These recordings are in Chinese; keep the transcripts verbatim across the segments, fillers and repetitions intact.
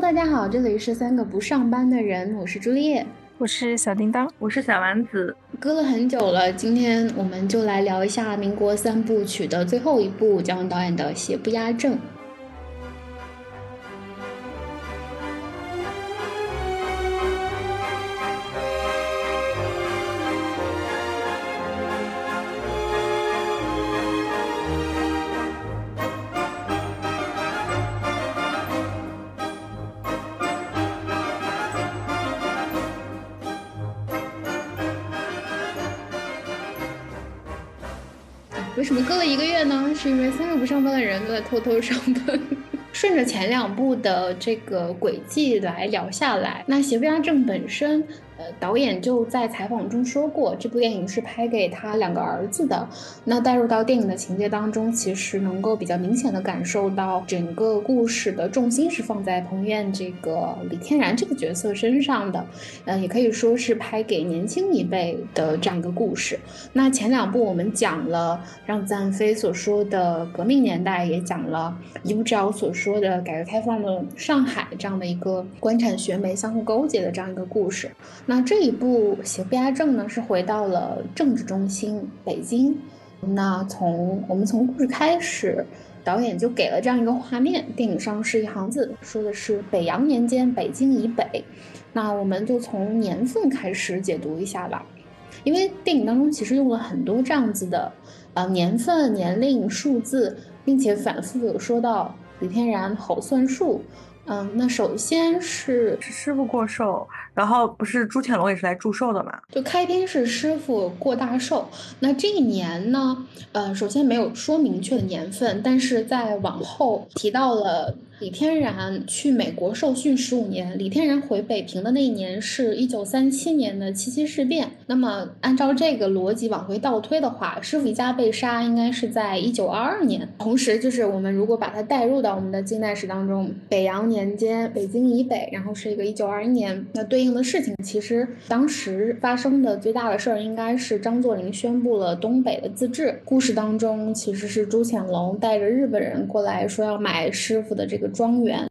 Hello， 大家好，这里是三个不上班的人，我是朱丽叶，我是小叮当，我是小丸子。隔了很久了，今天我们就来聊一下民国三部曲的最后一部，姜文导演的《邪不压正》。为什么隔了一个月呢？是因为三个不上班的人都在偷偷上班。顺着前两部的这个轨迹来聊下来，那《邪不压正》本身，呃，导演就在采访中说过，这部电影是拍给他两个儿子的。那带入到电影的情节当中，其实能够比较明显的感受到，整个故事的重心是放在彭于晏这个李天然这个角色身上的。呃，也可以说是拍给年轻一辈的这样一个故事。那前两部我们讲了让赞飞所说的革命年代，也讲了一步之遥所说的改革开放的上海这样的一个官产学媒相互勾结的这样一个故事。那这一部《邪不压正》呢，是回到了政治中心北京。那从我们从故事开始，导演就给了这样一个画面，电影上是一行字，说的是北洋年间北京以北。那我们就从年份开始解读一下吧，因为电影当中其实用了很多这样子的呃年份、年龄、数字，并且反复有说到李天然好算数。嗯，那首先是师傅过寿，然后不是朱潜龙也是来祝寿的嘛？就开篇是师傅过大寿。那这一年呢，呃，首先没有说明确的年份，但是在往后提到了李天然去美国受训十五年。李天然回北平的那一年是一九三七年的七七事变。那么按照这个逻辑往回倒推的话，师傅一家被杀应该是在一九二二年。同时，就是我们如果把它带入到我们的近代史当中，北洋年间北京以北，然后是一个一九二一年，那对应的事情，其实当时发生的最大的事儿应该是张作霖宣布了东北的自治。故事当中其实是朱潜龙带着日本人过来说要买师傅的这个庄园，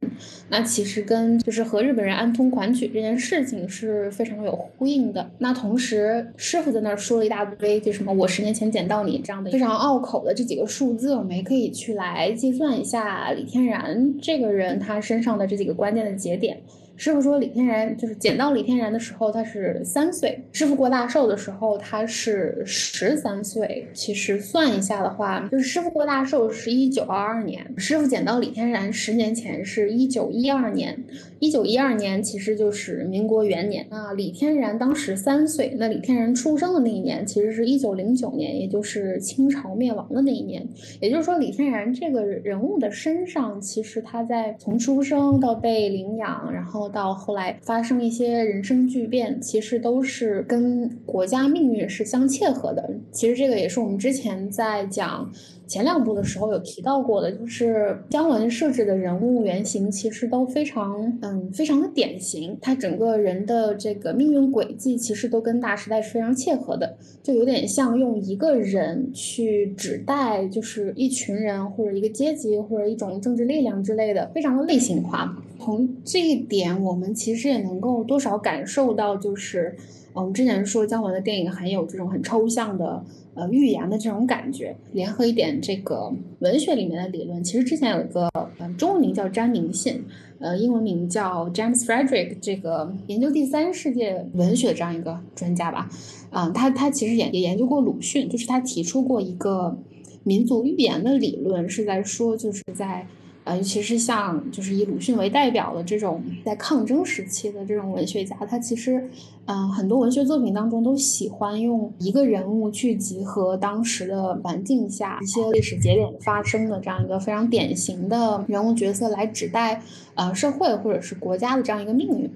那其实跟就是和日本人暗通款曲这件事情是非常有呼应的。那同时师傅在那儿说了一大堆，就什么我十年前捡到你这样的非常拗口的这几个数字，我们也可以去来计算一下李天然这个人他身上的这几个关键的节点。师傅说李天然就是捡到李天然的时候他是三岁，师傅过大寿的时候他是十三岁。其实算一下的话，就是师傅过大寿是一九二二年，师傅捡到李天然十年前是一九一二年，一九一二年其实就是民国元年。那李天然当时三岁，那李天然出生的那一年其实是一九零九年，也就是清朝灭亡的那一年。也就是说，李天然这个人物的身上，其实他在从出生到被领养，然后到后来发生一些人生巨变，其实都是跟国家命运是相切合的。其实这个也是我们之前在讲前两部的时候有提到过的，就是姜文设置的人物原型其实都非常嗯非常的典型，他整个人的这个命运轨迹其实都跟大时代是非常切合的，就有点像用一个人去指代就是一群人或者一个阶级或者一种政治力量之类的，非常的类型化。从这一点我们其实也能够多少感受到，就是我们之前说姜文的电影很有这种很抽象的呃预言的这种感觉，联合一点这个文学里面的理论。其实之前有一个、呃、中文名叫詹明信，呃，英文名叫 James Frederick， 这个研究第三世界文学这样一个专家吧，嗯、呃，他他其实也也研究过鲁迅，就是他提出过一个民族预言的理论，是在说就是在。呃，尤其是像就是以鲁迅为代表的这种在抗争时期的这种文学家，他其实嗯、呃、很多文学作品当中都喜欢用一个人物去集合当时的环境下一些历史节点发生的这样一个非常典型的人物角色来指代呃社会或者是国家的这样一个命运。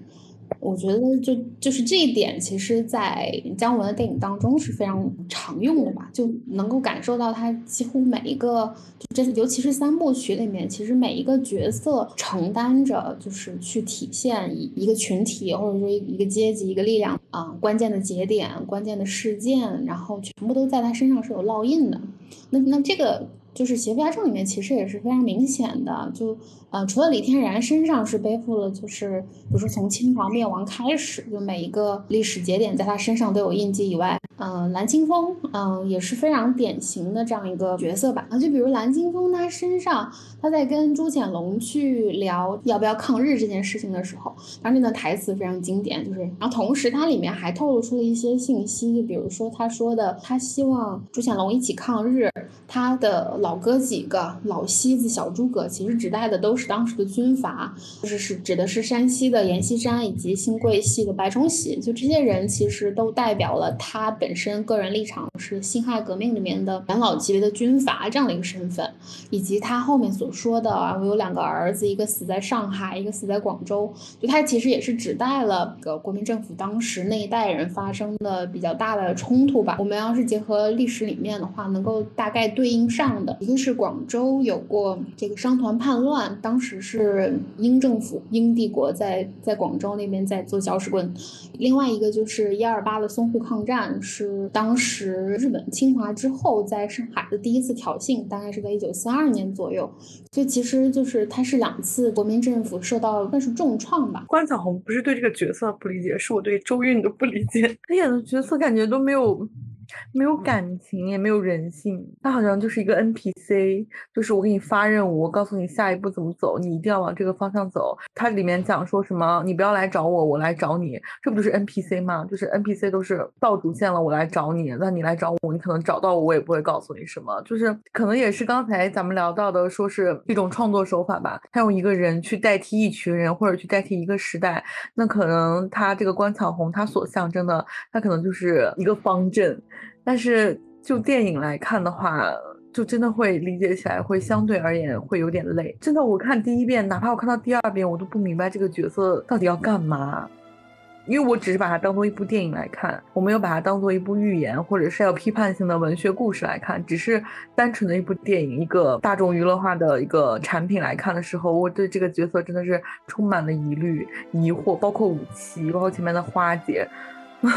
我觉得就就是这一点，其实在姜文的电影当中是非常常用的吧，就能够感受到他几乎每一个，这尤其是三部曲里面，其实每一个角色承担着就是去体现一个群体或者说一个阶级一个力量啊、呃、关键的节点关键的事件，然后全部都在他身上是有烙印的。那那这个就是《邪不压正》里面其实也是非常明显的，就呃，除了李天然身上是背负了，就是比如说从清朝灭亡开始，就每一个历史节点在他身上都有印记以外，嗯、呃，蓝青风，嗯、呃，也是非常典型的这样一个角色吧。就比如蓝青风他身上，他在跟朱潜龙去聊要不要抗日这件事情的时候，然后那段台词非常经典，就是，然后同时它里面还透露出了一些信息，就比如说他说的，他希望朱潜龙一起抗日，他的老哥几个，老西子、小诸葛，其实指代的都是。当时的军阀就是是指的是山西的阎锡山以及新桂系的白崇禧，就这些人其实都代表了他本身个人立场是辛亥革命里面的元老级别的军阀这样的一个身份，以及他后面所说的我有两个儿子，一个死在上海，一个死在广州，就他其实也是指代了国民政府当时那一代人发生的比较大的冲突吧。我们要是结合历史里面的话，能够大概对应上的一个是广州有过这个商团叛乱，当时是英政府英帝国在在广州那边在做搅屎棍，另外一个就是一二八的淞沪抗战，是当时日本侵华之后在上海的第一次挑衅，大概是在一九四二年左右，所以其实就是它是两次国民政府受到算是重创吧。关晓红不是对这个角色不理解，是我对周韵的不理解，她演的角色感觉都没有没有感情也没有人性，他好像就是一个 N P C， 就是我给你发任务，我告诉你下一步怎么走，你一定要往这个方向走。他里面讲说什么你不要来找我，我来找你，这不就是 N P C 吗？就是 N P C 都是到主线了我来找你，那你来找我，你可能找到我我也不会告诉你什么，就是可能也是刚才咱们聊到的说是一种创作手法吧，他用一个人去代替一群人或者去代替一个时代。那可能他这个关巧红他所象征的，他可能就是一个方阵，但是就电影来看的话，就真的会理解起来会相对而言会有点累。真的我看第一遍哪怕我看到第二遍我都不明白这个角色到底要干嘛，因为我只是把它当做一部电影来看，我没有把它当做一部寓言或者是要批判性的文学故事来看，只是单纯的一部电影，一个大众娱乐化的一个产品来看的时候，我对这个角色真的是充满了疑虑疑惑，包括武器，包括前面的花姐嗯，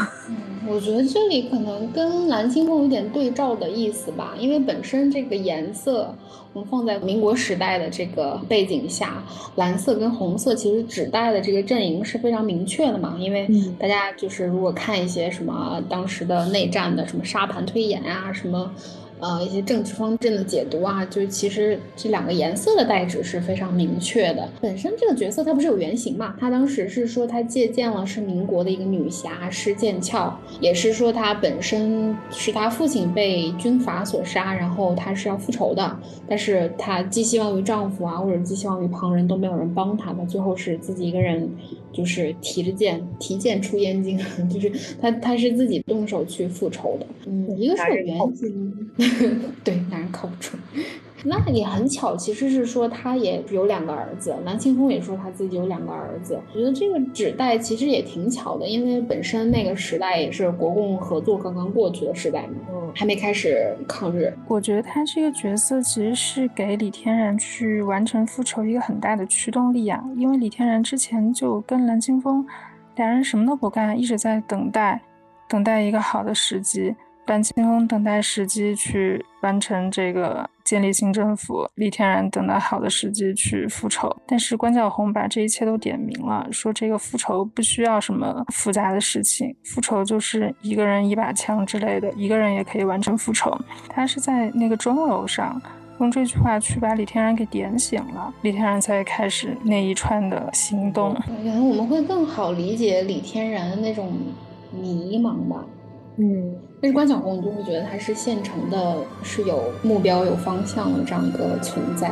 我觉得这里可能跟蓝青风有点对照的意思吧，因为本身这个颜色我们放在民国时代的这个背景下，蓝色跟红色其实指代的这个阵营是非常明确的嘛，因为大家就是如果看一些什么当时的内战的什么沙盘推演啊，什么呃，一些政治方阵的解读啊，就其实这两个颜色的代指是非常明确的。本身这个角色它不是有原型嘛？他当时是说他借鉴了是民国的一个女侠施剑翘，也是说他本身是他父亲被军阀所杀，然后他是要复仇的，但是他寄希望于丈夫啊，或者寄希望于旁人，都没有人帮他，他最后是自己一个人，就是提着剑，提剑出燕京，就是他他是自己动手去复仇的。嗯，一个是有原型。对，男人靠不住。那也很巧，其实是说他也有两个儿子，蓝青风也说他自己有两个儿子。我觉得这个指代其实也挺巧的，因为本身那个时代也是国共合作刚刚过去的时代嘛，嗯，还没开始抗日。我觉得他这个角色其实是给李天然去完成复仇一个很大的驱动力啊，因为李天然之前就跟蓝青风两人什么都不干，一直在等待，等待一个好的时机。蓝青风等待时机去完成这个建立新政府，李天然等待好的时机去复仇，但是关晓红把这一切都点明了，说这个复仇不需要什么复杂的事情，复仇就是一个人一把枪之类的，一个人也可以完成复仇。他是在那个钟楼上用这句话去把李天然给点醒了，李天然才开始那一串的行动。可能我们会更好理解李天然的那种迷茫吧。嗯，但是关晓红你就会觉得他是现成的，是有目标有方向的这样一个存在。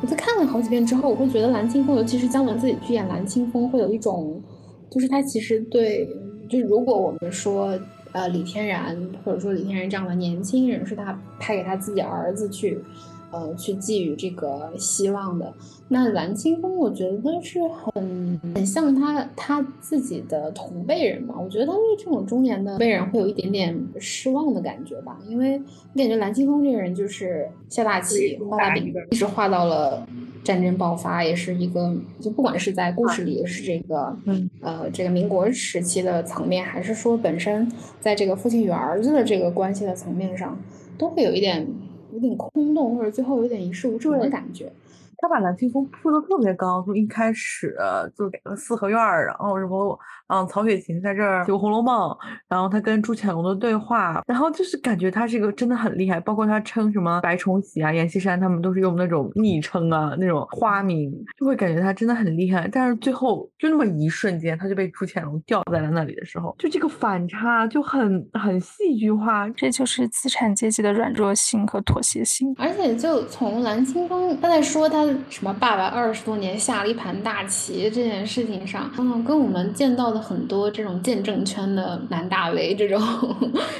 我在看了好几遍之后，我会觉得蓝青风，尤其是姜文自己去演蓝青风，会有一种就是他其实对，就是如果我们说呃李天然或者说李天然这样的年轻人是他拍给他自己儿子去呃去寄予这个希望的，那蓝青峰我觉得是很很像他他自己的同辈人嘛，我觉得他对这种中年的辈人会有一点点失望的感觉吧，因为我感觉蓝青峰这个人就是下大棋画大饼，一直画到了战争爆发，也是一个就不管是在故事里也是这个、嗯、呃这个民国时期的层面，还是说本身在这个父亲与儿子的这个关系的层面上，都会有一点有点空洞，或者最后有点一事无成的感觉。他把蓝青峰铺得特别高，从一开始就给了四合院，然后什么嗯曹雪芹在这儿有红楼梦，然后他跟朱潜龙的对话，然后就是感觉他是一个真的很厉害，包括他称什么白崇禧啊阎锡山他们都是用那种昵称啊那种花名，就会感觉他真的很厉害，但是最后就那么一瞬间他就被朱潜龙吊在了那里的时候，就这个反差就很很戏剧化，这就是资产阶级的软弱性和妥协性。而且就从蓝青峰刚才说他什么爸爸二十多年下了一盘大棋这件事情上，嗯，跟我们见到的很多这种见证圈的南大为这种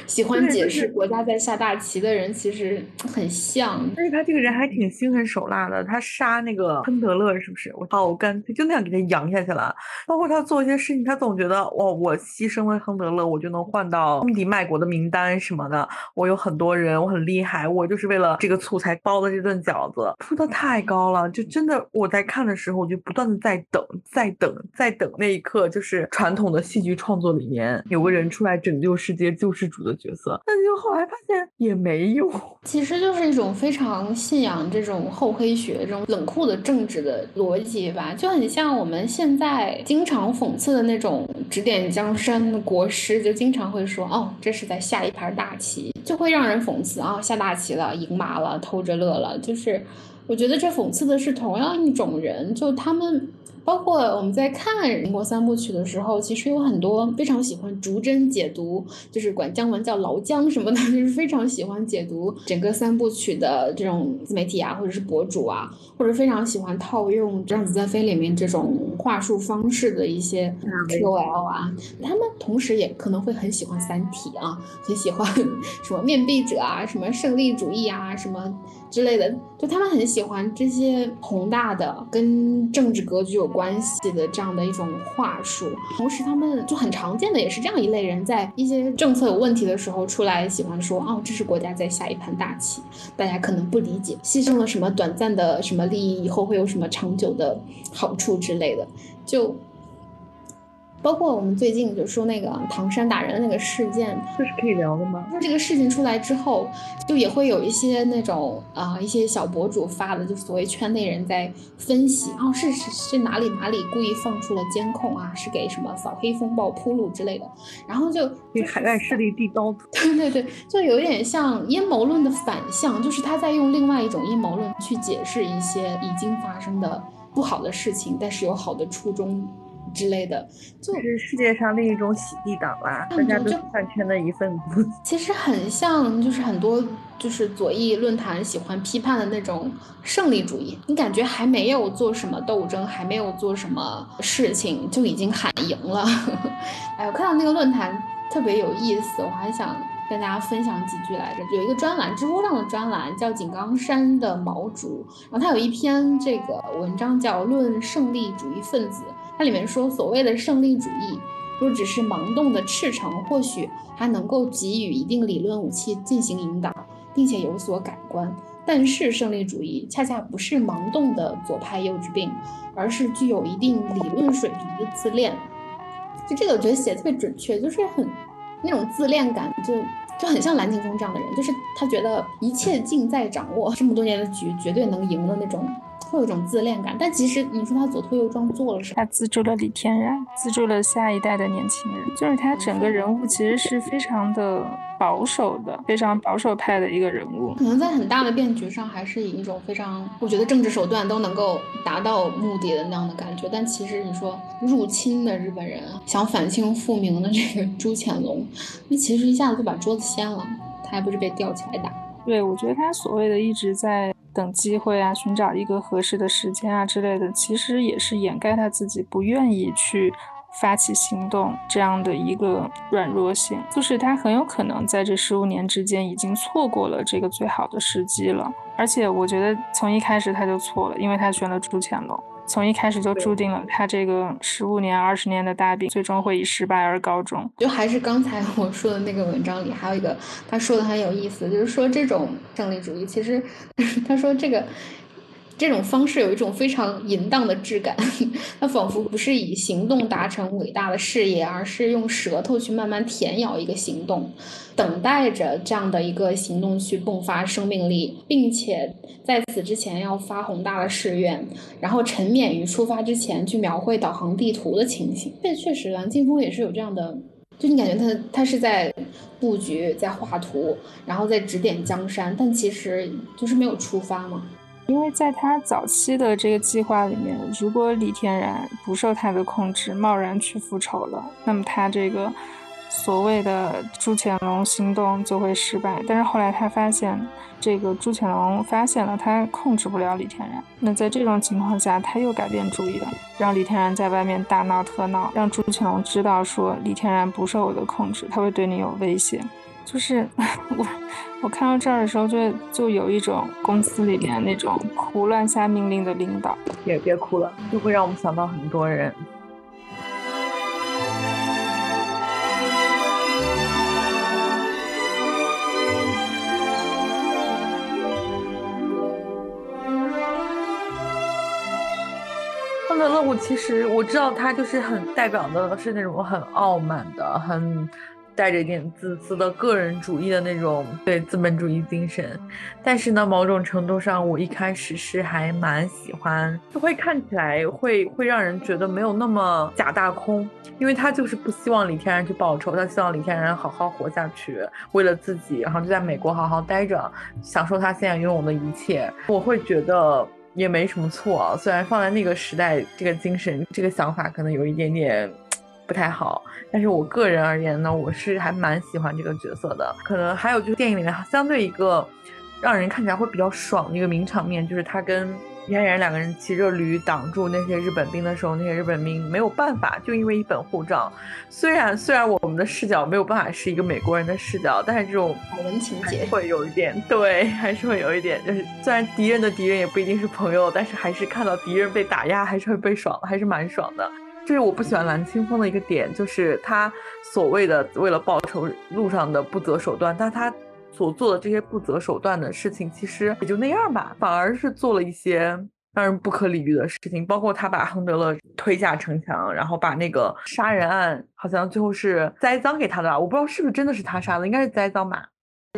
喜欢解释国家在下大棋的人其实很像。但是他这个人还挺心狠手辣的，他杀那个亨德勒是不是，我好干脆就那样给他养下去了，包括他做一些事情他总觉得哇，我牺牲了亨德勒我就能换到目的卖国的名单什么的，我有很多人我很厉害，我就是为了这个醋才包的这顿饺子，铺得太高了，就真的我在看的时候我就不断的在等在等在等那一刻，就是传统的戏剧创作里面有个人出来拯救世界救世主的角色，但就后来发现也没有，其实就是一种非常信仰这种厚黑学这种冷酷的政治的逻辑吧，就很像我们现在经常讽刺的那种指点江山的国师，就经常会说哦这是在下一盘大棋，就会让人讽刺啊、哦、下大棋了赢麻了偷着乐了，就是我觉得这讽刺的是同样一种人，就他们包括我们在看民国三部曲的时候，其实有很多非常喜欢逐帧解读，就是管姜文叫老姜什么的，就是非常喜欢解读整个三部曲的这种自媒体啊或者是博主啊，或者非常喜欢套用让子弹飞里面这种话术方式的一些 Q L 啊，他们同时也可能会很喜欢三体啊，很喜欢什么面壁者啊什么胜利主义啊什么之类的，就他们很喜欢这些宏大的跟政治格局有关系的这样的一种话术，同时他们就很常见的也是这样一类人，在一些政策有问题的时候出来喜欢说哦，这是国家在下一盘大棋，大家可能不理解牺牲了什么短暂的什么利益以后会有什么长久的好处之类的，就包括我们最近就说那个唐山打人的那个事件，这是可以聊的吗？这个事情出来之后就也会有一些那种啊、呃，一些小博主发的就所谓圈内人在分析哦，是是是哪里哪里故意放出了监控啊，是给什么扫黑风暴铺路之类的，然后就给海外势力递刀子对对对，就有点像阴谋论的反向，就是他在用另外一种阴谋论去解释一些已经发生的不好的事情，但是有好的初衷之类的，就是世界上另一种洗地党啦、啊，大家都是饭圈的一份子。其实很像，就是很多就是左翼论坛喜欢批判的那种胜利主义。你感觉还没有做什么斗争，还没有做什么事情，就已经喊赢了。哎，我看到那个论坛特别有意思，我还想跟大家分享几句来着。有一个专栏，知乎上的专栏叫井冈山的毛竹，然后他有一篇这个文章叫《论胜利主义分子》，它里面说所谓的胜利主义若只是盲动的赤诚，或许还能够给予一定理论武器进行引导并且有所改观，但是胜利主义恰恰不是盲动的左派幼稚病，而是具有一定理论水平的自恋。就这个我觉得写特别准确，就是很那种自恋感就就很像蓝青峰这样的人，就是他觉得一切尽在掌握，这么多年的局绝对能赢的那种，会有一种自恋感。但其实你说他左推右撞做了什么，他资助了李天然，资助了下一代的年轻人，就是他整个人物其实是非常的保守的，非常保守派的一个人物，可能在很大的变局上还是以一种非常我觉得政治手段都能够达到目的的那样的感觉。但其实你说入侵的日本人，想反清复明的这个朱潜龙，那其实一下子就把桌子掀了，他还不是被吊起来打。对，我觉得他所谓的一直在等机会啊，寻找一个合适的时间啊之类的，其实也是掩盖他自己不愿意去发起行动这样的一个软弱性，就是他很有可能在这十五年之间已经错过了这个最好的时机了。而且我觉得从一开始他就错了，因为他选了朱潜龙，从一开始就注定了他这个十五年二十年的大饼最终会以失败而告终。就还是刚才我说的那个文章里还有一个他说的很有意思，就是说这种胜利主义其实他说这个这种方式有一种非常淫荡的质感，它仿佛不是以行动达成伟大的事业，而是用舌头去慢慢舔咬一个行动，等待着这样的一个行动去迸发生命力，并且在此之前要发宏大的誓愿，然后沉湎于出发之前去描绘导航地图的情形。这确实蓝劲风也是有这样的，就你感觉他他是在布局，在画图，然后在指点江山，但其实就是没有出发嘛。因为在他早期的这个计划里面，如果李天然不受他的控制贸然去复仇了，那么他这个所谓的朱潜龙行动就会失败。但是后来他发现这个朱潜龙发现了他控制不了李天然，那在这种情况下他又改变主意了，让李天然在外面大闹特闹，让朱潜龙知道说李天然不受我的控制，他会对你有威胁。就是我我看到这儿的时候就就有一种公司里面那种胡乱下命令的领导。也别哭了，就会让我们想到很多人。欢乐乐谷其实我知道它就是很代表的是那种很傲慢的，很带着一点自私的个人主义的那种对资本主义精神。但是呢，某种程度上我一开始是还蛮喜欢，就会看起来会会让人觉得没有那么假大空，因为他就是不希望李天然去报仇，他希望李天然好好活下去，为了自己，然后就在美国好好待着，享受他现在拥有的一切。我会觉得也没什么错，虽然放在那个时代这个精神这个想法可能有一点点不太好，但是我个人而言呢，我是还蛮喜欢这个角色的。可能还有就是电影里面相对一个让人看起来会比较爽的一个名场面，就是他跟李天然两个人骑着驴挡住那些日本兵的时候，那些日本兵没有办法，就因为一本护照，虽然虽然我们的视角没有办法是一个美国人的视角，但是这种好文情节会有一点，对，还是会有一点，就是虽然敌人的敌人也不一定是朋友，但是还是看到敌人被打压还是会被爽，还是蛮爽的。这是我不喜欢蓝青风的一个点，就是他所谓的为了报仇路上的不择手段，但他所做的这些不择手段的事情其实也就那样吧，反而是做了一些让人不可理喻的事情，包括他把亨德勒推下城墙，然后把那个杀人案好像最后是栽赃给他的，我不知道是不是真的是他杀的，应该是栽赃吧。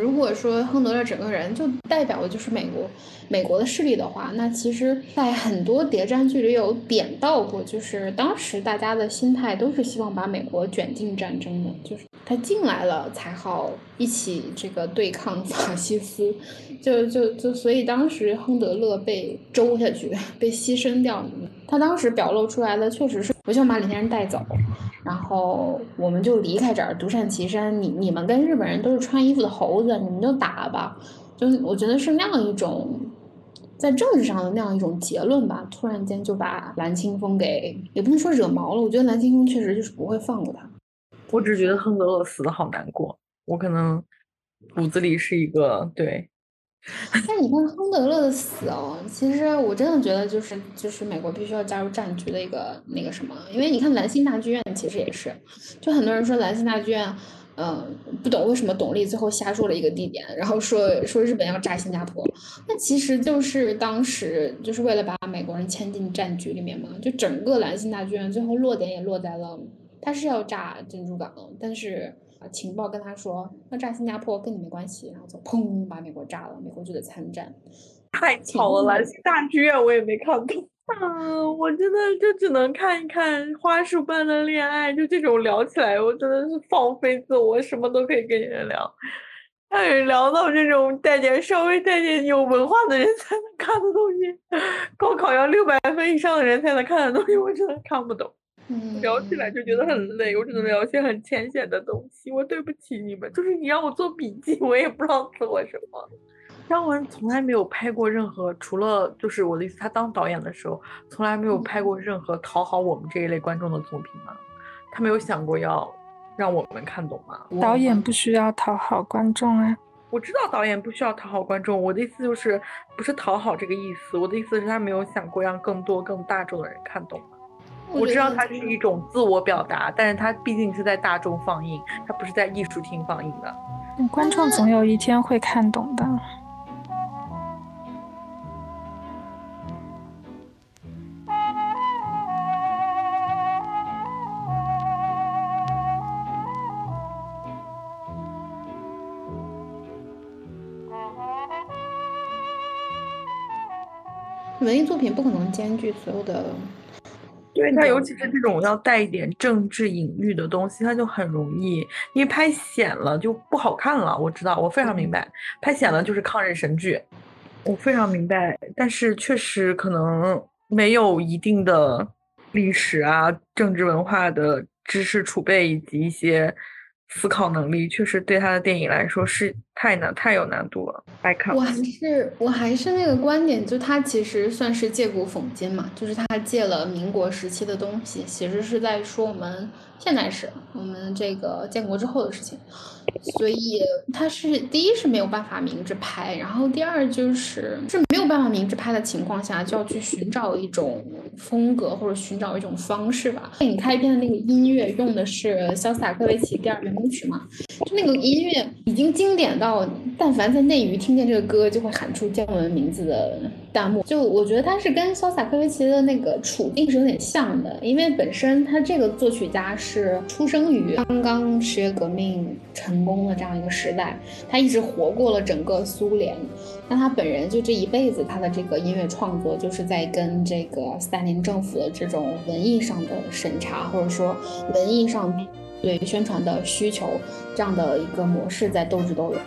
如果说亨德勒整个人就代表的就是美国美国的势力的话，那其实在很多谍战剧里有点到过，就是当时大家的心态都是希望把美国卷进战争的，就是他进来了才好一起这个对抗法西斯，就就就所以当时亨德勒被周下去被牺牲掉，他当时表露出来的确实是我就把李天然带走，然后我们就离开这儿独善其身，你你们跟日本人都是穿衣服的猴子，你们就打吧，就是我觉得是那样一种在政治上的那样一种结论吧。突然间就把蓝青风给也不能说惹毛了，我觉得蓝青风确实就是不会放过他。我只觉得亨德勒死的好难过，我可能骨子里是一个对。但你看亨德勒的死哦，其实我真的觉得就是就是美国必须要加入战局的一个那个什么，因为你看兰心大剧院其实也是，就很多人说兰心大剧院，呃，不懂为什么董力最后瞎说了一个地点，然后说说日本要炸新加坡，那其实就是当时就是为了把美国人牵进战局里面嘛，就整个兰心大剧院最后落点也落在了，他是要炸珍珠港，但是情报跟他说要炸新加坡跟你没关系，然后就砰把美国炸了，美国就得参战。太巧了，蓝星大剧院我也没看过。嗯，我真的就只能看一看花束般的恋爱，就这种聊起来我真的是放飞自我，什么都可以跟人聊。但是聊到这种带点稍微带点有文化的人才能看的东西，高考要六百分以上的人才能看的东西，我真的看不懂。聊起来就觉得很累，我只能聊些很浅显的东西，我对不起你们，就是你让我做笔记我也不知道做什么。张文从来没有拍过任何，除了就是我的意思他当导演的时候从来没有拍过任何讨好我们这一类观众的作品嘛，他没有想过要让我们看懂吗？导演不需要讨好观众啊。我知道导演不需要讨好观众，我的意思就是不是讨好这个意思，我的意思是他没有想过让更多更大众的人看懂吗？我知道它是一种自我表达，但是它毕竟是在大众放映，它不是在艺术厅放映的。观众总有一天会看懂的。文艺作品不可能兼具所有的，对，它尤其是这种要带一点政治隐喻的东西，它就很容易，因为拍显了就不好看了。我知道，我非常明白，拍显了就是抗日神剧，我非常明白。但是确实可能没有一定的历史啊、政治文化的知识储备以及一些思考能力，确实对他的电影来说是太难、太有难度了。I can't. 我还是我还是那个观点，就他其实算是借古讽今嘛，就是他借了民国时期的东西，其实是在说我们现代史，我们这个建国之后的事情。所以他是第一是没有办法明着拍，然后第二就是是没有办法明着拍的情况下，就要去寻找一种风格或者寻找一种方式吧。你开篇的那个音乐用的是肖斯塔科维奇第二圆舞曲嘛，就那个音乐已经经典到，但凡在内娱听见这个歌就会喊出姜文名字的弹幕。就我觉得他是跟肖斯塔科维奇的那个处境是有点像的，因为本身他这个作曲家是出生于刚刚十月革命成功的这样一个时代，他一直活过了整个苏联，那他本人就这一辈子他的这个音乐创作就是在跟这个斯大林政府的这种文艺上的审查，或者说文艺上对宣传的需求这样的一个模式在斗智斗勇，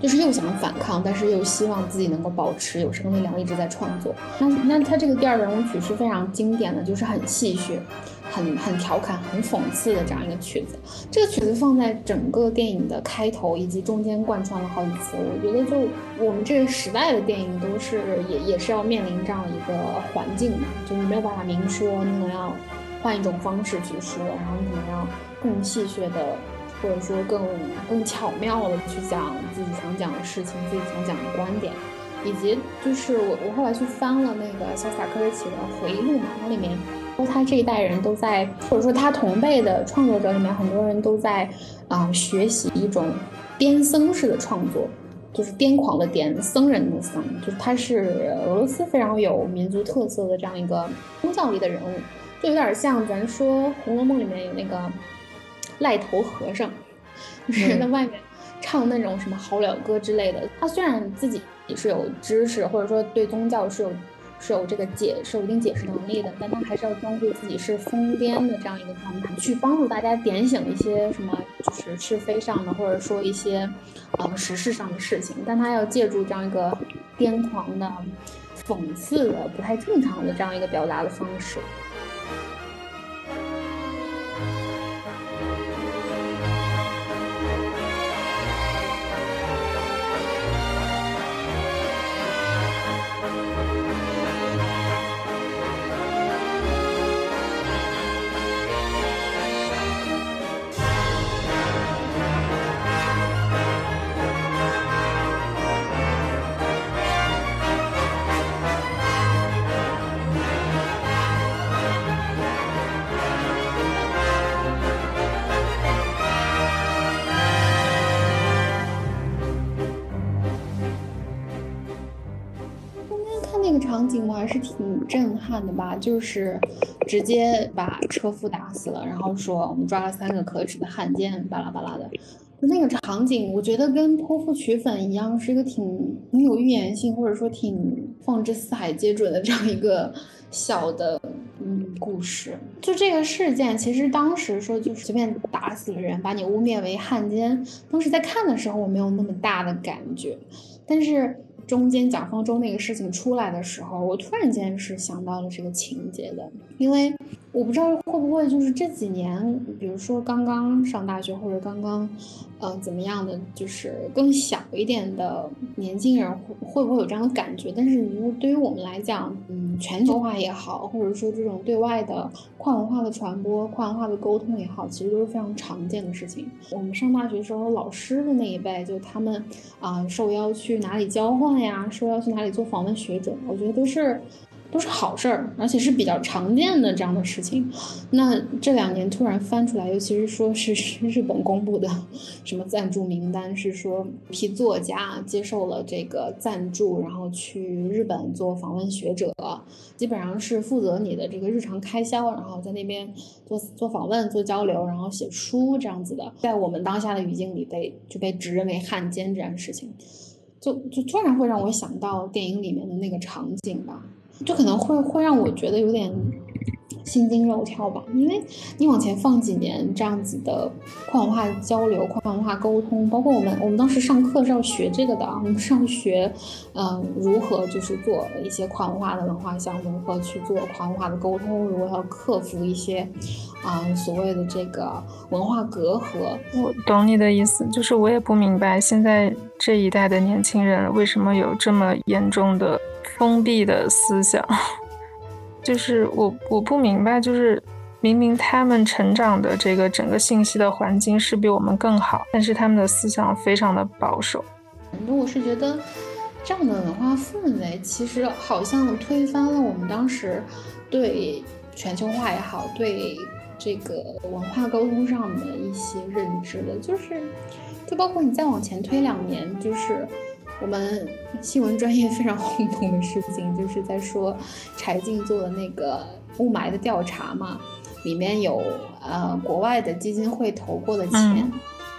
就是又想反抗，但是又希望自己能够保持有生命力量一直在创作。那那他这个第二圆舞曲是非常经典的，就是很戏谑、很很调侃、很讽刺的这样一个曲子。这个曲子放在整个电影的开头以及中间贯穿了好几次，我觉得就我们这个时代的电影都是也也是要面临这样一个环境的，就是没有办法明说，你能要换一种方式去说，然后你能要更戏谑的，或者说更更巧妙的去讲自己想讲的事情，自己想讲的观点。以及就是我我后来去翻了那个肖斯塔科维奇的回忆录嘛，那里面他这一代人都在，或者说他同辈的创作者里面很多人都在啊、呃、学习一种癫僧式的创作，就是癫狂的癫，僧人的僧，就是他是俄罗斯非常有民族特色的这样一个宗教里的人物，就有点像咱说《红楼梦》里面有那个赖头和尚，就是在外面唱那种什么好了歌之类的。他虽然自己也是有知识，或者说对宗教是有是有这个解是有一定解释能力的，但他还是要装作自己是疯癫的这样一个状态，去帮助大家点醒一些什么就是是非上的，或者说一些呃时事上的事情。但他要借助这样一个癫狂的、讽刺的、不太正常的这样一个表达的方式。我还是挺震撼的吧，就是直接把车夫打死了，然后说我们抓了三个可耻的汉奸，巴拉巴拉的那个场景，我觉得跟剖腹取粉一样，是一个挺挺有预言性，或者说挺放之四海皆准的这样一个小的嗯故事。就这个事件，其实当时说就是随便打死了人，把你污蔑为汉奸，当时在看的时候我没有那么大的感觉，但是中间蒋方舟那个事情出来的时候，我突然间是想到了这个情节的。因为我不知道会不会就是这几年，比如说刚刚上大学或者刚刚呃怎么样的，就是更小一点的年轻人会不会有这样的感觉，但是对于我们来讲，嗯，全球化也好，或者说这种对外的跨文化的传播、跨文化的沟通也好，其实都是非常常见的事情。我们上大学时候，老师的那一辈，就他们啊、呃，受邀去哪里交换呀，受邀去哪里做访问学者，我觉得都是都是好事儿，而且是比较常见的这样的事情。那这两年突然翻出来，尤其是说是日本公布的什么赞助名单，是说一批作家接受了这个赞助，然后去日本做访问学者，基本上是负责你的这个日常开销，然后在那边做做访问、做交流，然后写书这样子的。在我们当下的语境里被就被指认为汉奸这样的事情，就就突然会让我想到电影里面的那个场景吧。就可能会会让我觉得有点心惊肉跳吧，因为你往前放几年，这样子的跨文化交流、跨文化沟通，包括我们我们当时上课是要学这个的，我们是要学，嗯、呃，如何就是做一些跨文化的文化项目，如何去做跨文化的沟通，如何要克服一些啊、呃、所谓的这个文化隔阂。我懂你的意思，就是我也不明白现在这一代的年轻人为什么有这么严重的封闭的思想，就是我我不明白，就是明明他们成长的这个整个信息的环境是比我们更好，但是他们的思想非常的保守。我是觉得这样的文化氛围其实好像推翻了我们当时对全球化也好，对这个文化沟通上的一些认知的，就是就包括你再往前推两年，就是我们新闻专业非常轰动的事情，就是在说柴静做的那个雾霾的调查嘛，里面有呃国外的基金会投过的钱，嗯、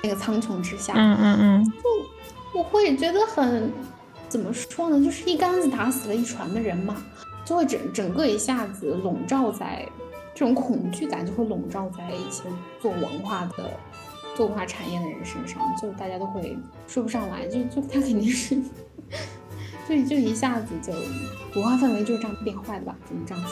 那个苍穹之下，嗯嗯嗯，就我会觉得很怎么说呢，就是一竿子打死了一船的人嘛，就会整整个一下子笼罩在这种恐惧感，就会笼罩在一些做文化的。做文化产业的人身上，就大家都会说不上来，就就他肯定是，就就一下子就文化氛围就这样变坏了吧？怎么这样说？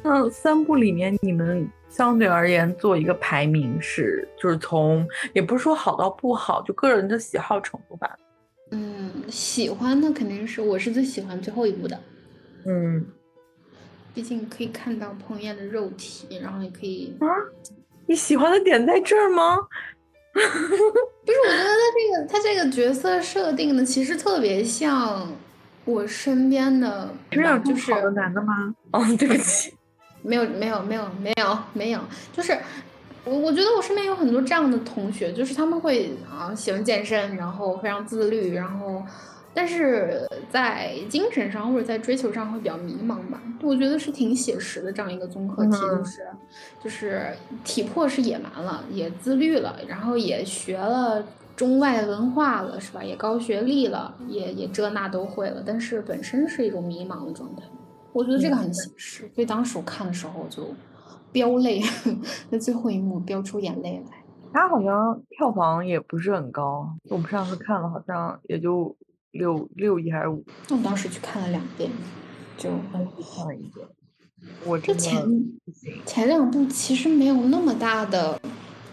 那三部里面你们相对而言做一个排名是，就是从也不是说好到不好，就个人的喜好程度吧。嗯，喜欢的肯定是我是最喜欢最后一部的。嗯，毕竟可以看到彭于晏的肉体，然后也可以啊，你喜欢的点在这儿吗？不是，我觉得他这个他这个角色设定的其实特别像我身边的，没有就是好的男的吗？哦，对不起。没有没有没有没有没有，就是我我觉得我身边有很多这样的同学，就是他们会啊喜欢健身，然后非常自律，然后但是在精神上或者在追求上会比较迷茫吧。我觉得是挺写实的这样一个综合体，就是、嗯、就是体魄是野蛮了，也自律了，然后也学了中外文化了，是吧？也高学历了，也也这那都会了，但是本身是一种迷茫的状态。我觉得这个很写实，所以当时我看的时候我就飙泪，在最后一幕飙出眼泪来。它好像票房也不是很高，我们上次看了好像也就六六亿还是五。我当时去看了两遍，就看了一遍。我这前前两部其实没有那么大的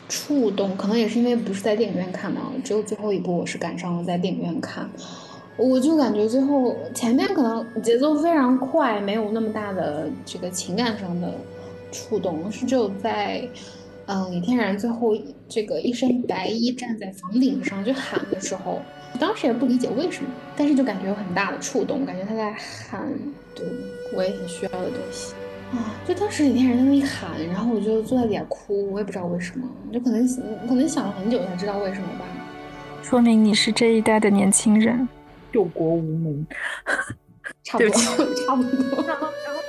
触动，可能也是因为不是在电影院看嘛，只有最后一部我是赶上了在电影院看。我就感觉最后前面可能节奏非常快，没有那么大的这个情感上的触动，是只有在嗯李天然最后这个一身白衣站在房顶上就喊的时候，当时也不理解为什么，但是就感觉有很大的触动，感觉他在喊对我也很需要的东西啊！就当时李天然在那里喊，然后我就坐在底下哭，我也不知道为什么，就可能可能想了很久才知道为什么吧。说明你是这一代的年轻人。救国无门，差不多，差不多。然后，然后，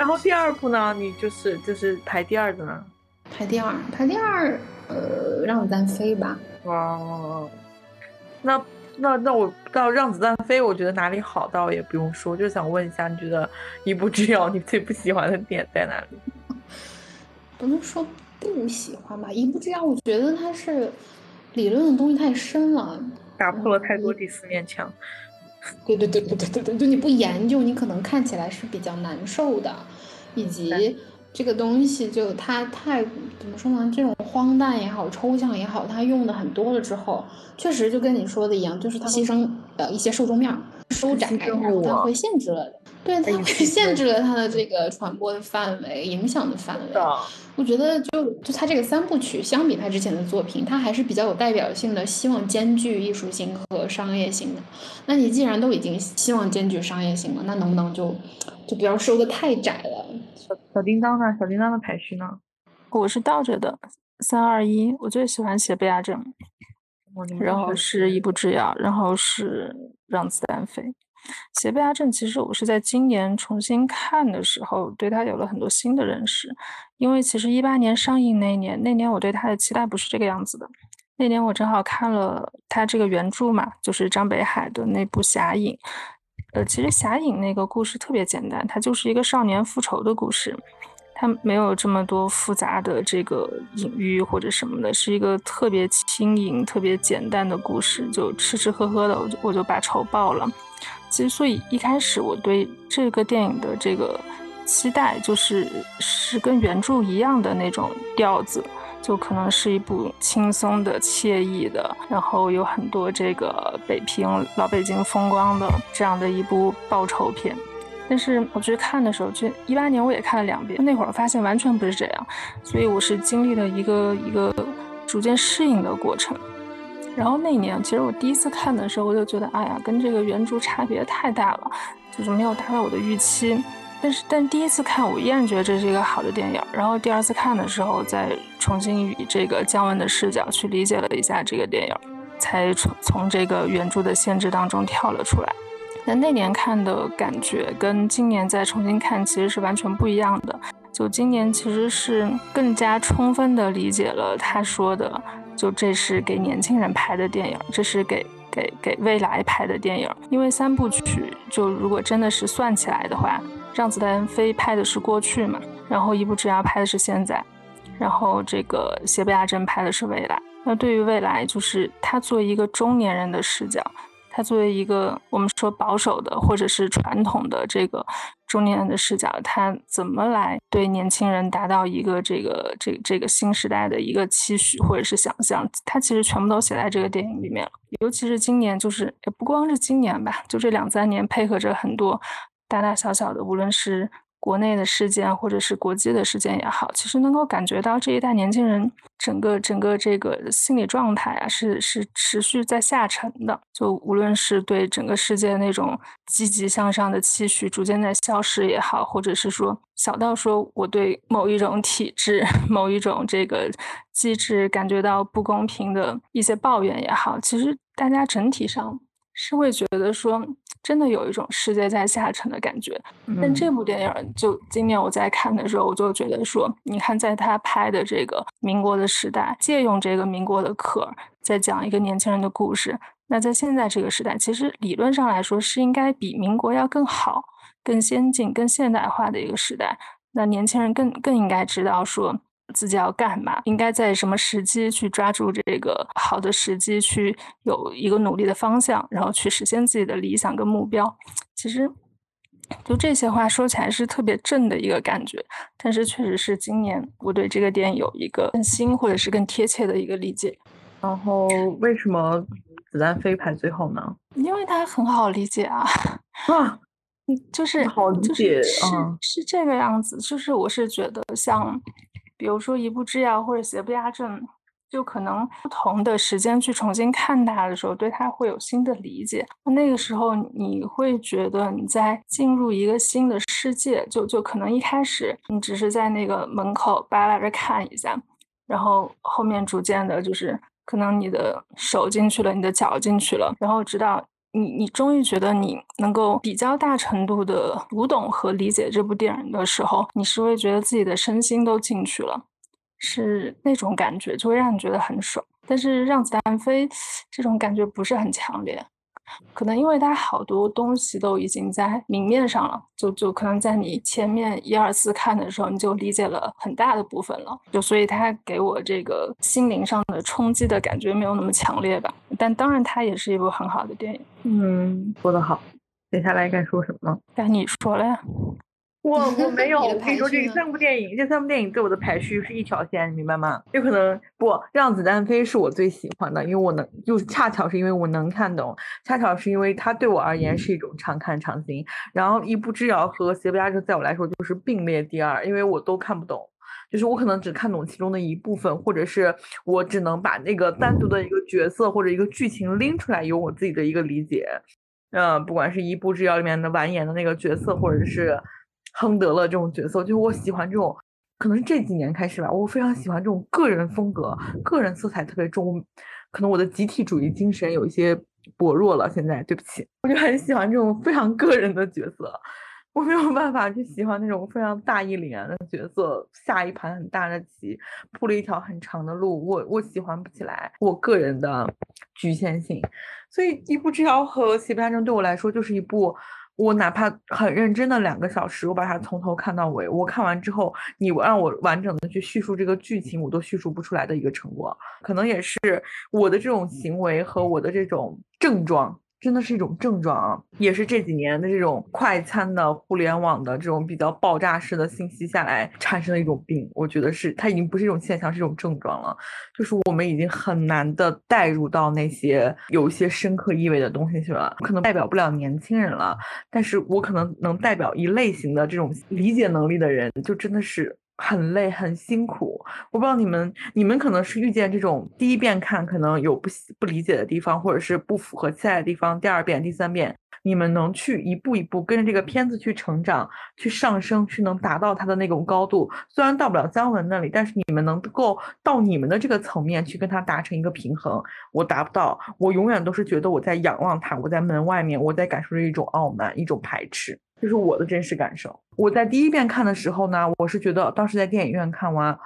然后第二部呢，你就是就是排第二的呢？排第二，排第二，呃，让子弹飞吧。哇，那那那我到让子弹飞，我觉得哪里好到也不用说，就想问一下，你觉得一步之遥你最不喜欢的点在哪里？不能说不喜欢吧，一步之遥，我觉得它是理论的东西太深了，打破了太多第四面墙。对对对对对对对，就你不研究，你可能看起来是比较难受的，以及这个东西就它太怎么说呢？这种荒诞也好，抽象也好，它用的很多了之后，确实就跟你说的一样，就是它牺牲呃一些受众面收窄，然后它会限制了，对，它会限制了它的这个传播的范围、影响的范围。我觉得就就它这个三部曲相比它之前的作品，它还是比较有代表性的，希望兼具艺术性和商业性的。那你既然都已经希望兼具商业性了，那能不能就就不要收的太窄了？小叮当呢？小叮当的排序呢？我是倒着的，三二一。我最喜欢写被压症，然后是一步之遥，然后是让子弹飞。写被压症其实我是在今年重新看的时候，对它有了很多新的认识。因为其实一八年上映那年，那年我对它的期待不是这个样子的。那年我正好看了它这个原著嘛，就是张北海的那部《侠影》。呃，其实《侠影》那个故事特别简单，它就是一个少年复仇的故事，它没有这么多复杂的这个隐喻或者什么的，是一个特别轻盈、特别简单的故事，就吃吃喝喝的，我就我就把仇报了。其实，所以一开始我对这个电影的这个期待，就是是跟原著一样的那种调子。就可能是一部轻松的、惬意的，然后有很多这个北平、老北京风光的这样的一部报仇片。但是我去看的时候，就一八年我也看了两遍，那会儿发现完全不是这样，所以我是经历了一个一个逐渐适应的过程。然后那年，其实我第一次看的时候，我就觉得，哎呀，跟这个原著差别太大了，就是没有达到我的预期。但是，但第一次看我依然觉得这是一个好的电影，然后第二次看的时候再重新以这个姜文的视角去理解了一下这个电影，才从从这个原著的限制当中跳了出来。但那年看的感觉跟今年再重新看其实是完全不一样的，就今年其实是更加充分的理解了他说的，就这是给年轻人拍的电影，这是给给给未来拍的电影。因为三部曲就如果真的是算起来的话，让子弹飞拍的是过去嘛，然后一步之遥拍的是现在，然后这个邪不压正拍的是未来。那对于未来，就是他作为一个中年人的视角，他作为一个我们说保守的或者是传统的这个中年人的视角，他怎么来对年轻人达到一个这个这个、这个新时代的一个期许或者是想象，他其实全部都写在这个电影里面了。尤其是今年，就是也不光是今年吧，就这两三年配合着很多大大小小的，无论是国内的事件或者是国际的事件也好，其实能够感觉到这一代年轻人整个整个这个心理状态啊，是是持续在下沉的。就无论是对整个世界那种积极向上的期许逐渐在消失也好，或者是说小到说我对某一种体制、某一种这个机制感觉到不公平的一些抱怨也好，其实大家整体上是会觉得说真的有一种世界在下沉的感觉。但这部电影就今年我在看的时候，我就觉得说，你看在他拍的这个民国的时代，借用这个民国的壳在讲一个年轻人的故事，那在现在这个时代，其实理论上来说是应该比民国要更好、更先进、更现代化的一个时代。那年轻人更更应该知道说自己要干嘛，应该在什么时机去抓住这个好的时机，去有一个努力的方向，然后去实现自己的理想跟目标。其实就这些话说起来是特别正的一个感觉，但是确实是今年我对这个电影有一个更新或者是更贴切的一个理解。然后为什么子弹飞排最后呢？因为它很好理解啊，啊就是好理解、就是嗯、是, 是这个样子。就是我是觉得像比如说一步之遥或者邪不压正，就可能不同的时间去重新看它的时候，对它会有新的理解。那个时候你会觉得你在进入一个新的世界，就就可能一开始你只是在那个门口扒拉着看一下，然后后面逐渐的就是可能你的手进去了，你的脚进去了，然后直到你你终于觉得你能够比较大程度的读懂和理解这部电影的时候，你是会觉得自己的身心都进去了，是那种感觉，就会让你觉得很爽。但是让子弹飞这种感觉不是很强烈，可能因为它好多东西都已经在明面上了，就就可能在你前面一二四看的时候你就理解了很大的部分了，就所以它给我这个心灵上的冲击的感觉没有那么强烈吧。但当然它也是一部很好的电影。嗯，说得好。接下来该说什么？该你说了呀。我我没有，我跟你说这三部电影，这三部电影对我的排序是一条线，你明白吗？有可能不，让子弹飞是我最喜欢的，因为我能，就是恰巧是因为我能看懂，恰巧是因为它对我而言是一种常看常新。然后一步之遥和邪不压正在我来说就是并列第二，因为我都看不懂。就是我可能只看懂其中的一部分，或者是我只能把那个单独的一个角色或者一个剧情拎出来，有我自己的一个理解。嗯、呃，不管是一步之遥里面的完颜的那个角色，或者是亨德勒这种角色，就是我喜欢这种，可能是这几年开始吧，我非常喜欢这种个人风格，个人色彩特别重，可能我的集体主义精神有一些薄弱了，现在对不起，我就很喜欢这种非常个人的角色，我没有办法去喜欢那种非常大义凛然的角色，下一盘很大的棋，铺了一条很长的路，我我喜欢不起来，我个人的局限性，所以一步之遥和邪不压正对我来说就是一部。我哪怕很认真的两个小时，我把它从头看到尾，我看完之后，你让我完整的去叙述这个剧情，我都叙述不出来的一个成果，可能也是我的这种行为和我的这种症状，真的是一种症状啊，也是这几年的这种快餐的互联网的这种比较爆炸式的信息下来产生的一种病，我觉得是它已经不是一种现象，是一种症状了，就是我们已经很难的带入到那些有一些深刻意味的东西去了，可能代表不了年轻人了，但是我可能能代表一类型的这种理解能力的人，就真的是很累很辛苦。我不知道你们你们可能是遇见这种第一遍看可能有不不理解的地方，或者是不符合期待的地方，第二遍第三遍你们能去一步一步跟着这个片子去成长去上升，去能达到它的那种高度，虽然到不了姜文那里，但是你们能够到你们的这个层面去跟它达成一个平衡。我达不到，我永远都是觉得我在仰望它，我在门外面，我在感受着一种傲慢，一种排斥，就是我的真实感受。我在第一遍看的时候呢，我是觉得当时在电影院看完啊，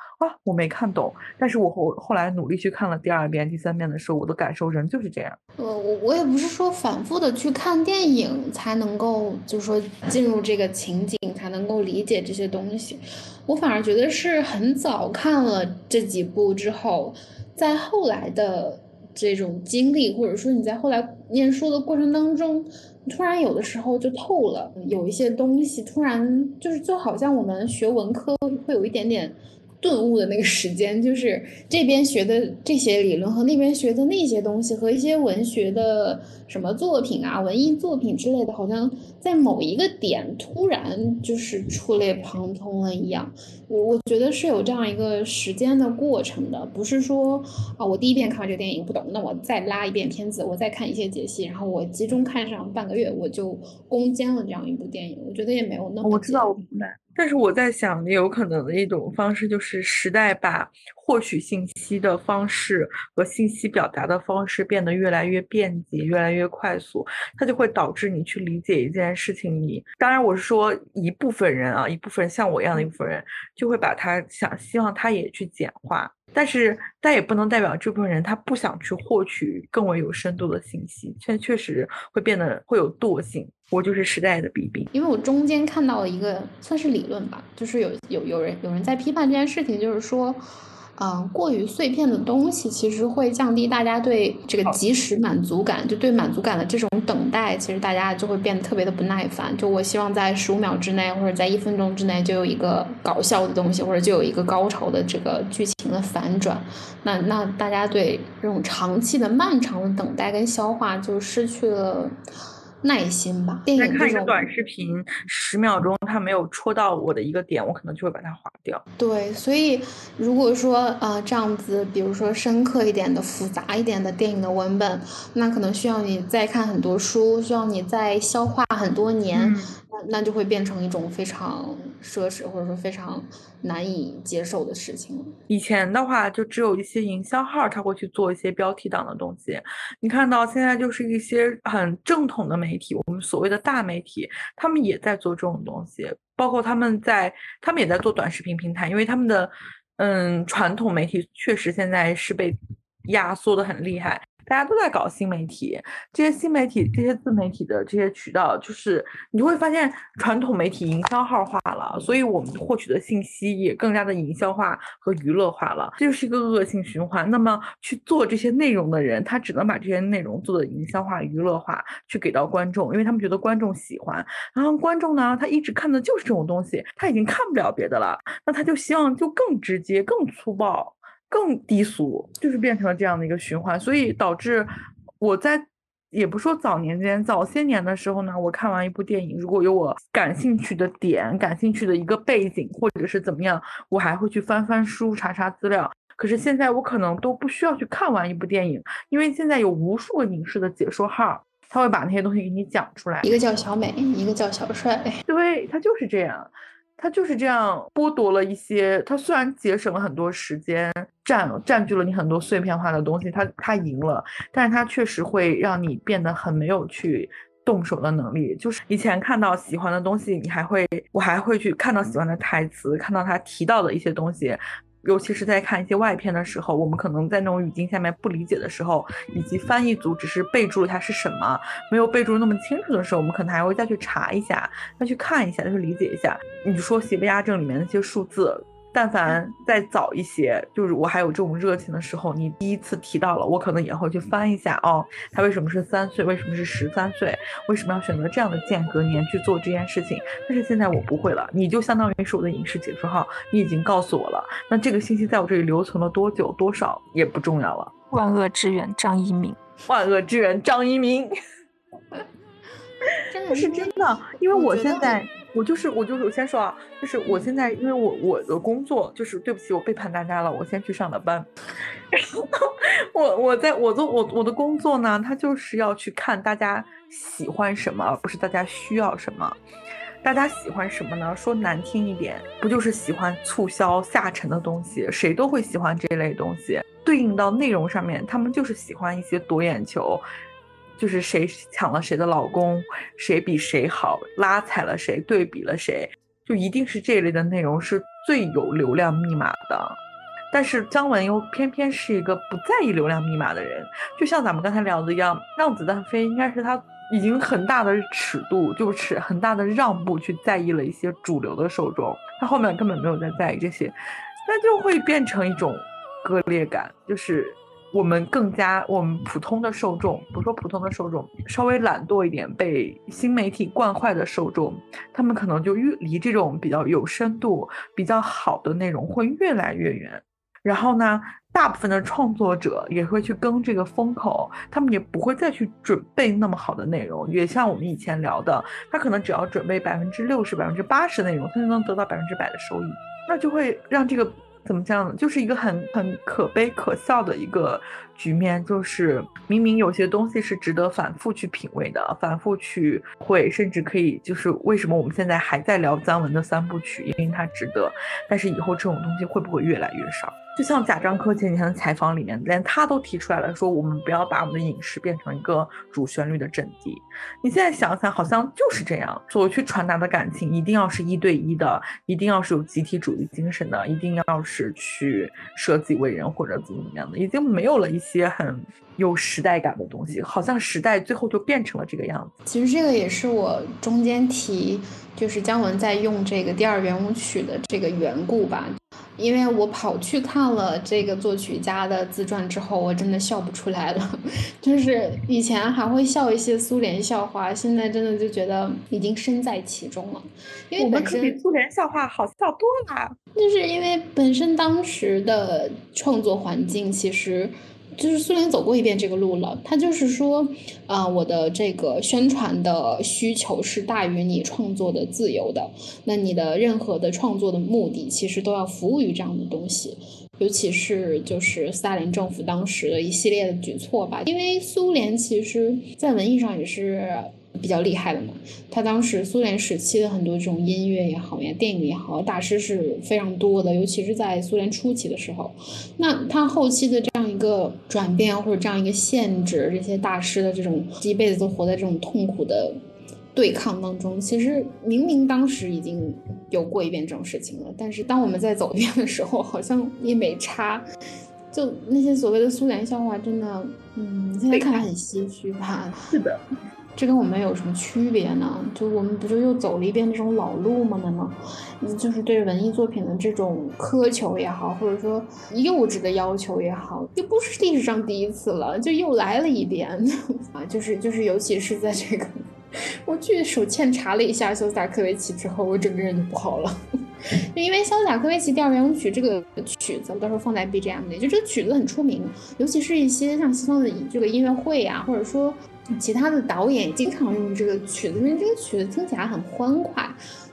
我没看懂，但是我后后来努力去看了第二遍第三遍的时候，我的感受仍就是这样。呃，我我也不是说反复的去看电影才能够就是说进入这个情景才能够理解这些东西，我反而觉得是很早看了这几部之后，在后来的这种经历，或者说你在后来念书的过程当中，突然有的时候就透了，有一些东西突然就是就好像我们学文科会有一点点顿悟的那个时间，就是这边学的这些理论和那边学的那些东西和一些文学的什么作品啊文艺作品之类的，好像在某一个点突然就是触类旁通了一样。我我觉得是有这样一个时间的过程的，不是说啊我第一遍看完这个电影不懂，那我再拉一遍片子，我再看一些解析，然后我集中看上半个月我就攻坚了这样一部电影，我觉得也没有那么。我知道我明白，但是我在想有可能的一种方式就是时代把获取信息的方式和信息表达的方式变得越来越便捷越来越快速，它就会导致你去理解一件事情，你当然我是说一部分人啊，一部分像我一样的一部分人就会把它想希望它也去简化，但是但也不能代表这部分人他不想去获取更为有深度的信息，确确实会变得会有惰性，我就是时代的弊病。因为我中间看到了一个算是理论吧，就是有有有人有人在批判这件事情，就是说嗯、呃，过于碎片的东西其实会降低大家对这个及时满足感，就对满足感的这种等待，其实大家就会变得特别的不耐烦，就我希望在十五秒之内或者在一分钟之内就有一个搞笑的东西，或者就有一个高潮的这个剧情的反转，那那大家对这种长期的漫长的等待跟消化就失去了耐心吧。电影看一个短视频十秒钟它没有戳到我的一个点，我可能就会把它划掉。对，所以如果说呃这样子比如说深刻一点的复杂一点的电影的文本，那可能需要你再看很多书，需要你再消化很多年、嗯、那, 那就会变成一种非常奢侈或者说非常难以接受的事情。以前的话就只有一些营销号他会去做一些标题党的东西，你看到现在就是一些很正统的媒体，我们所谓的大媒体，他们也在做这种东西，包括他们在他们也在做短视频平台，因为他们的嗯传统媒体确实现在是被压缩的很厉害，大家都在搞新媒体，这些新媒体这些自媒体的这些渠道，就是你会发现传统媒体营销号化了，所以我们获取的信息也更加的营销化和娱乐化了，这就是一个恶性循环。那么去做这些内容的人，他只能把这些内容做的营销化娱乐化去给到观众，因为他们觉得观众喜欢，然后观众呢他一直看的就是这种东西，他已经看不了别的了，那他就希望就更直接更粗暴更低俗，就是变成了这样的一个循环。所以导致我在也不说早年间早些年的时候呢，我看完一部电影，如果有我感兴趣的点感兴趣的一个背景或者是怎么样，我还会去翻翻书查查资料。可是现在我可能都不需要去看完一部电影，因为现在有无数个影视的解说号，他会把那些东西给你讲出来，一个叫小美一个叫小帅，对，他就是这样他就是这样剥夺了一些，他虽然节省了很多时间，占占据了你很多碎片化的东西，他他赢了，但是他确实会让你变得很没有去动手的能力。就是以前看到喜欢的东西，你还会我还会去看到喜欢的台词，看到他提到的一些东西，尤其是在看一些外片的时候，我们可能在那种语境下面不理解的时候，以及翻译组只是备注了它是什么，没有备注那么清楚的时候，我们可能还会再去查一下，再去看一下，再去理解一下。你说邪不压正里面那些数字，但凡再早一些，就是我还有这种热情的时候，你第一次提到了，我可能也会去翻一下，哦，他为什么是三岁，为什么是十三岁，为什么要选择这样的间隔年去做这件事情。但是现在我不会了，你就相当于是我的影视解说号，你已经告诉我了，那这个信息在我这里留存了多久多少也不重要了。万恶之源张一鸣，万恶之源张一鸣真的是真的，因为我现在我就是我就是我先说啊，就是我现在因为我我的工作就是对不起我背叛大家了，我先去上了班。然后我我在我做我我的工作呢，它就是要去看大家喜欢什么，而不是大家需要什么。大家喜欢什么呢？说难听一点，不就是喜欢促销下沉的东西，谁都会喜欢这类东西。对应到内容上面，他们就是喜欢一些夺眼球。就是谁抢了谁的老公，谁比谁好，拉踩了谁，对比了谁，就一定是这类的内容是最有流量密码的。但是姜文又偏偏是一个不在意流量密码的人，就像咱们刚才聊的一样，让子弹飞应该是他已经很大的尺度，就是很大的让步去在意了一些主流的受众，他后面根本没有再在意这些，那就会变成一种割裂感，就是我们更加我们普通的受众，不说普通的受众，稍微懒惰一点被新媒体惯坏的受众，他们可能就越离这种比较有深度比较好的内容会越来越远。然后呢，大部分的创作者也会去跟这个风口，他们也不会再去准备那么好的内容，也像我们以前聊的，他可能只要准备 百分之六十 百分之八十 内容，他就能得到 百分之百 的收益，那就会让这个怎么讲，就是一个很很可悲可笑的一个局面，就是明明有些东西是值得反复去品味的，反复去会，甚至可以，就是为什么我们现在还在聊姜文的三部曲，因为它值得，但是以后这种东西会不会越来越少。就像贾樟柯前几天的采访里面，连他都提出来了，说我们不要把我们的影视变成一个主旋律的阵地。你现在想想好像就是这样，所去传达的感情一定要是一对一的，一定要是有集体主义精神的，一定要是去舍己为人或者怎么样的，已经没有了一些很有时代感的东西，好像时代最后就变成了这个样子。其实这个也是我中间提，就是姜文在用这个第二圆舞曲的这个缘故吧，因为我跑去看了这个作曲家的自传之后，我真的笑不出来了。就是以前还会笑一些苏联笑话，现在真的就觉得已经身在其中了。因为我们可比苏联笑话好笑多了。就是因为本身当时的创作环境其实就是苏联走过一遍这个路了，他就是说啊、呃，我的这个宣传的需求是大于你创作的自由的，那你的任何的创作的目的其实都要服务于这样的东西，尤其是就是斯大林政府当时的一系列的举措吧。因为苏联其实在文艺上也是比较厉害的嘛。他当时苏联时期的很多这种音乐也好呀，电影也好，大师是非常多的，尤其是在苏联初期的时候。那他后期的这样一个转变或者这样一个限制，这些大师的这种一辈子都活在这种痛苦的对抗当中，其实明明当时已经有过一遍这种事情了，但是当我们在走一遍的时候好像也没差。就那些所谓的苏联笑话真的，嗯，现在看来很唏嘘吧。是的，这跟我们有什么区别呢？就我们不就又走了一遍这种老路吗？难道就是对文艺作品的这种苛求也好，或者说幼稚的要求也好，又不是历史上第一次了，就又来了一遍啊！就是就是，尤其是在这个我去手欠查了一下肖斯塔科维奇之后，我整个人就不好了。因为肖斯塔科维奇第二交响曲这个曲子，我到时候放在 B G M 里，就这个曲子很出名，尤其是一些像西方的这个音乐会啊，或者说其他的导演经常用这个曲子，因为这个曲子听起来很欢快，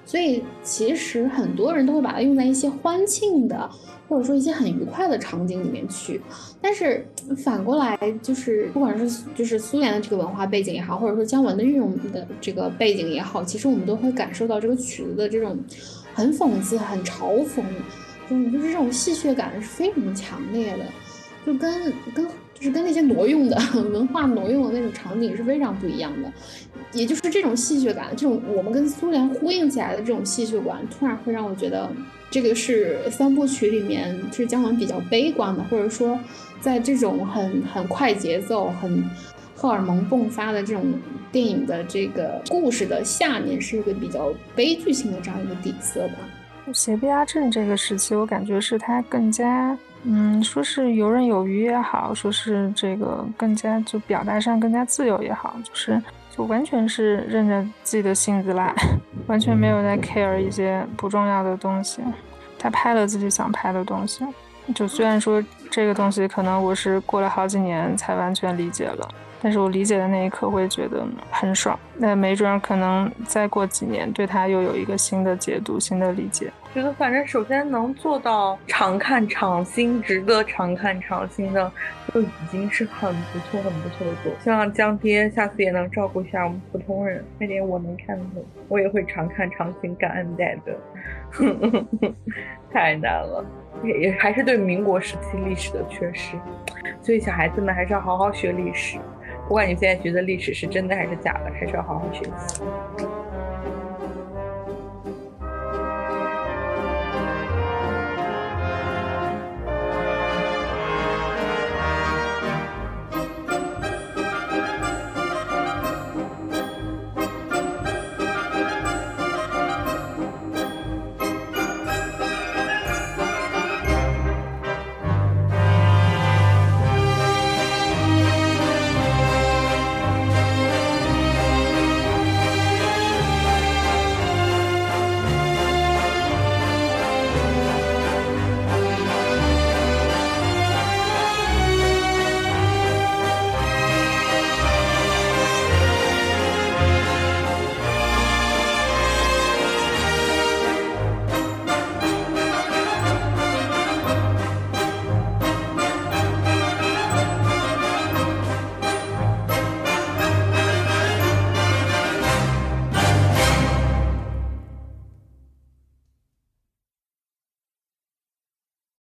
所以其实很多人都会把它用在一些欢庆的或者说一些很愉快的场景里面去。但是反过来就是不管是就是苏联的这个文化背景也好，或者说姜文的运用的这个背景也好，其实我们都会感受到这个曲子的这种很讽刺很嘲讽，就是这种戏谑感是非常强烈的，就跟跟就是跟那些挪用的文化挪用的那种场景是非常不一样的。也就是这种戏谑感，这种我们跟苏联呼应起来的这种戏谑感，突然会让我觉得这个是三部曲里面是姜文比较悲观的，或者说在这种很很快节奏很荷尔蒙迸发的这种电影的这个故事的下面是一个比较悲剧性的这样一个底色吧。斜壁压阵这个时期我感觉是它更加嗯，说是游刃有余也好，说是这个更加就表达上更加自由也好，就是就完全是认着自己的性子来，完全没有在 care 一些不重要的东西。他拍了自己想拍的东西，就虽然说这个东西可能我是过了好几年才完全理解了，但是我理解的那一刻会觉得很爽，那没准可能再过几年对它又有一个新的解读新的理解。觉得反正首先能做到常看常新，值得常看常新的就已经是很不错很不错的作品。希望江爹下次也能照顾一下我们普通人，那点我能看懂我也会常看常新，感恩戴德太难了，也还是对民国时期历史的缺失，所以小孩子们还是要好好学历史，不管你现在觉得历史是真的还是假的，还是要好好学习。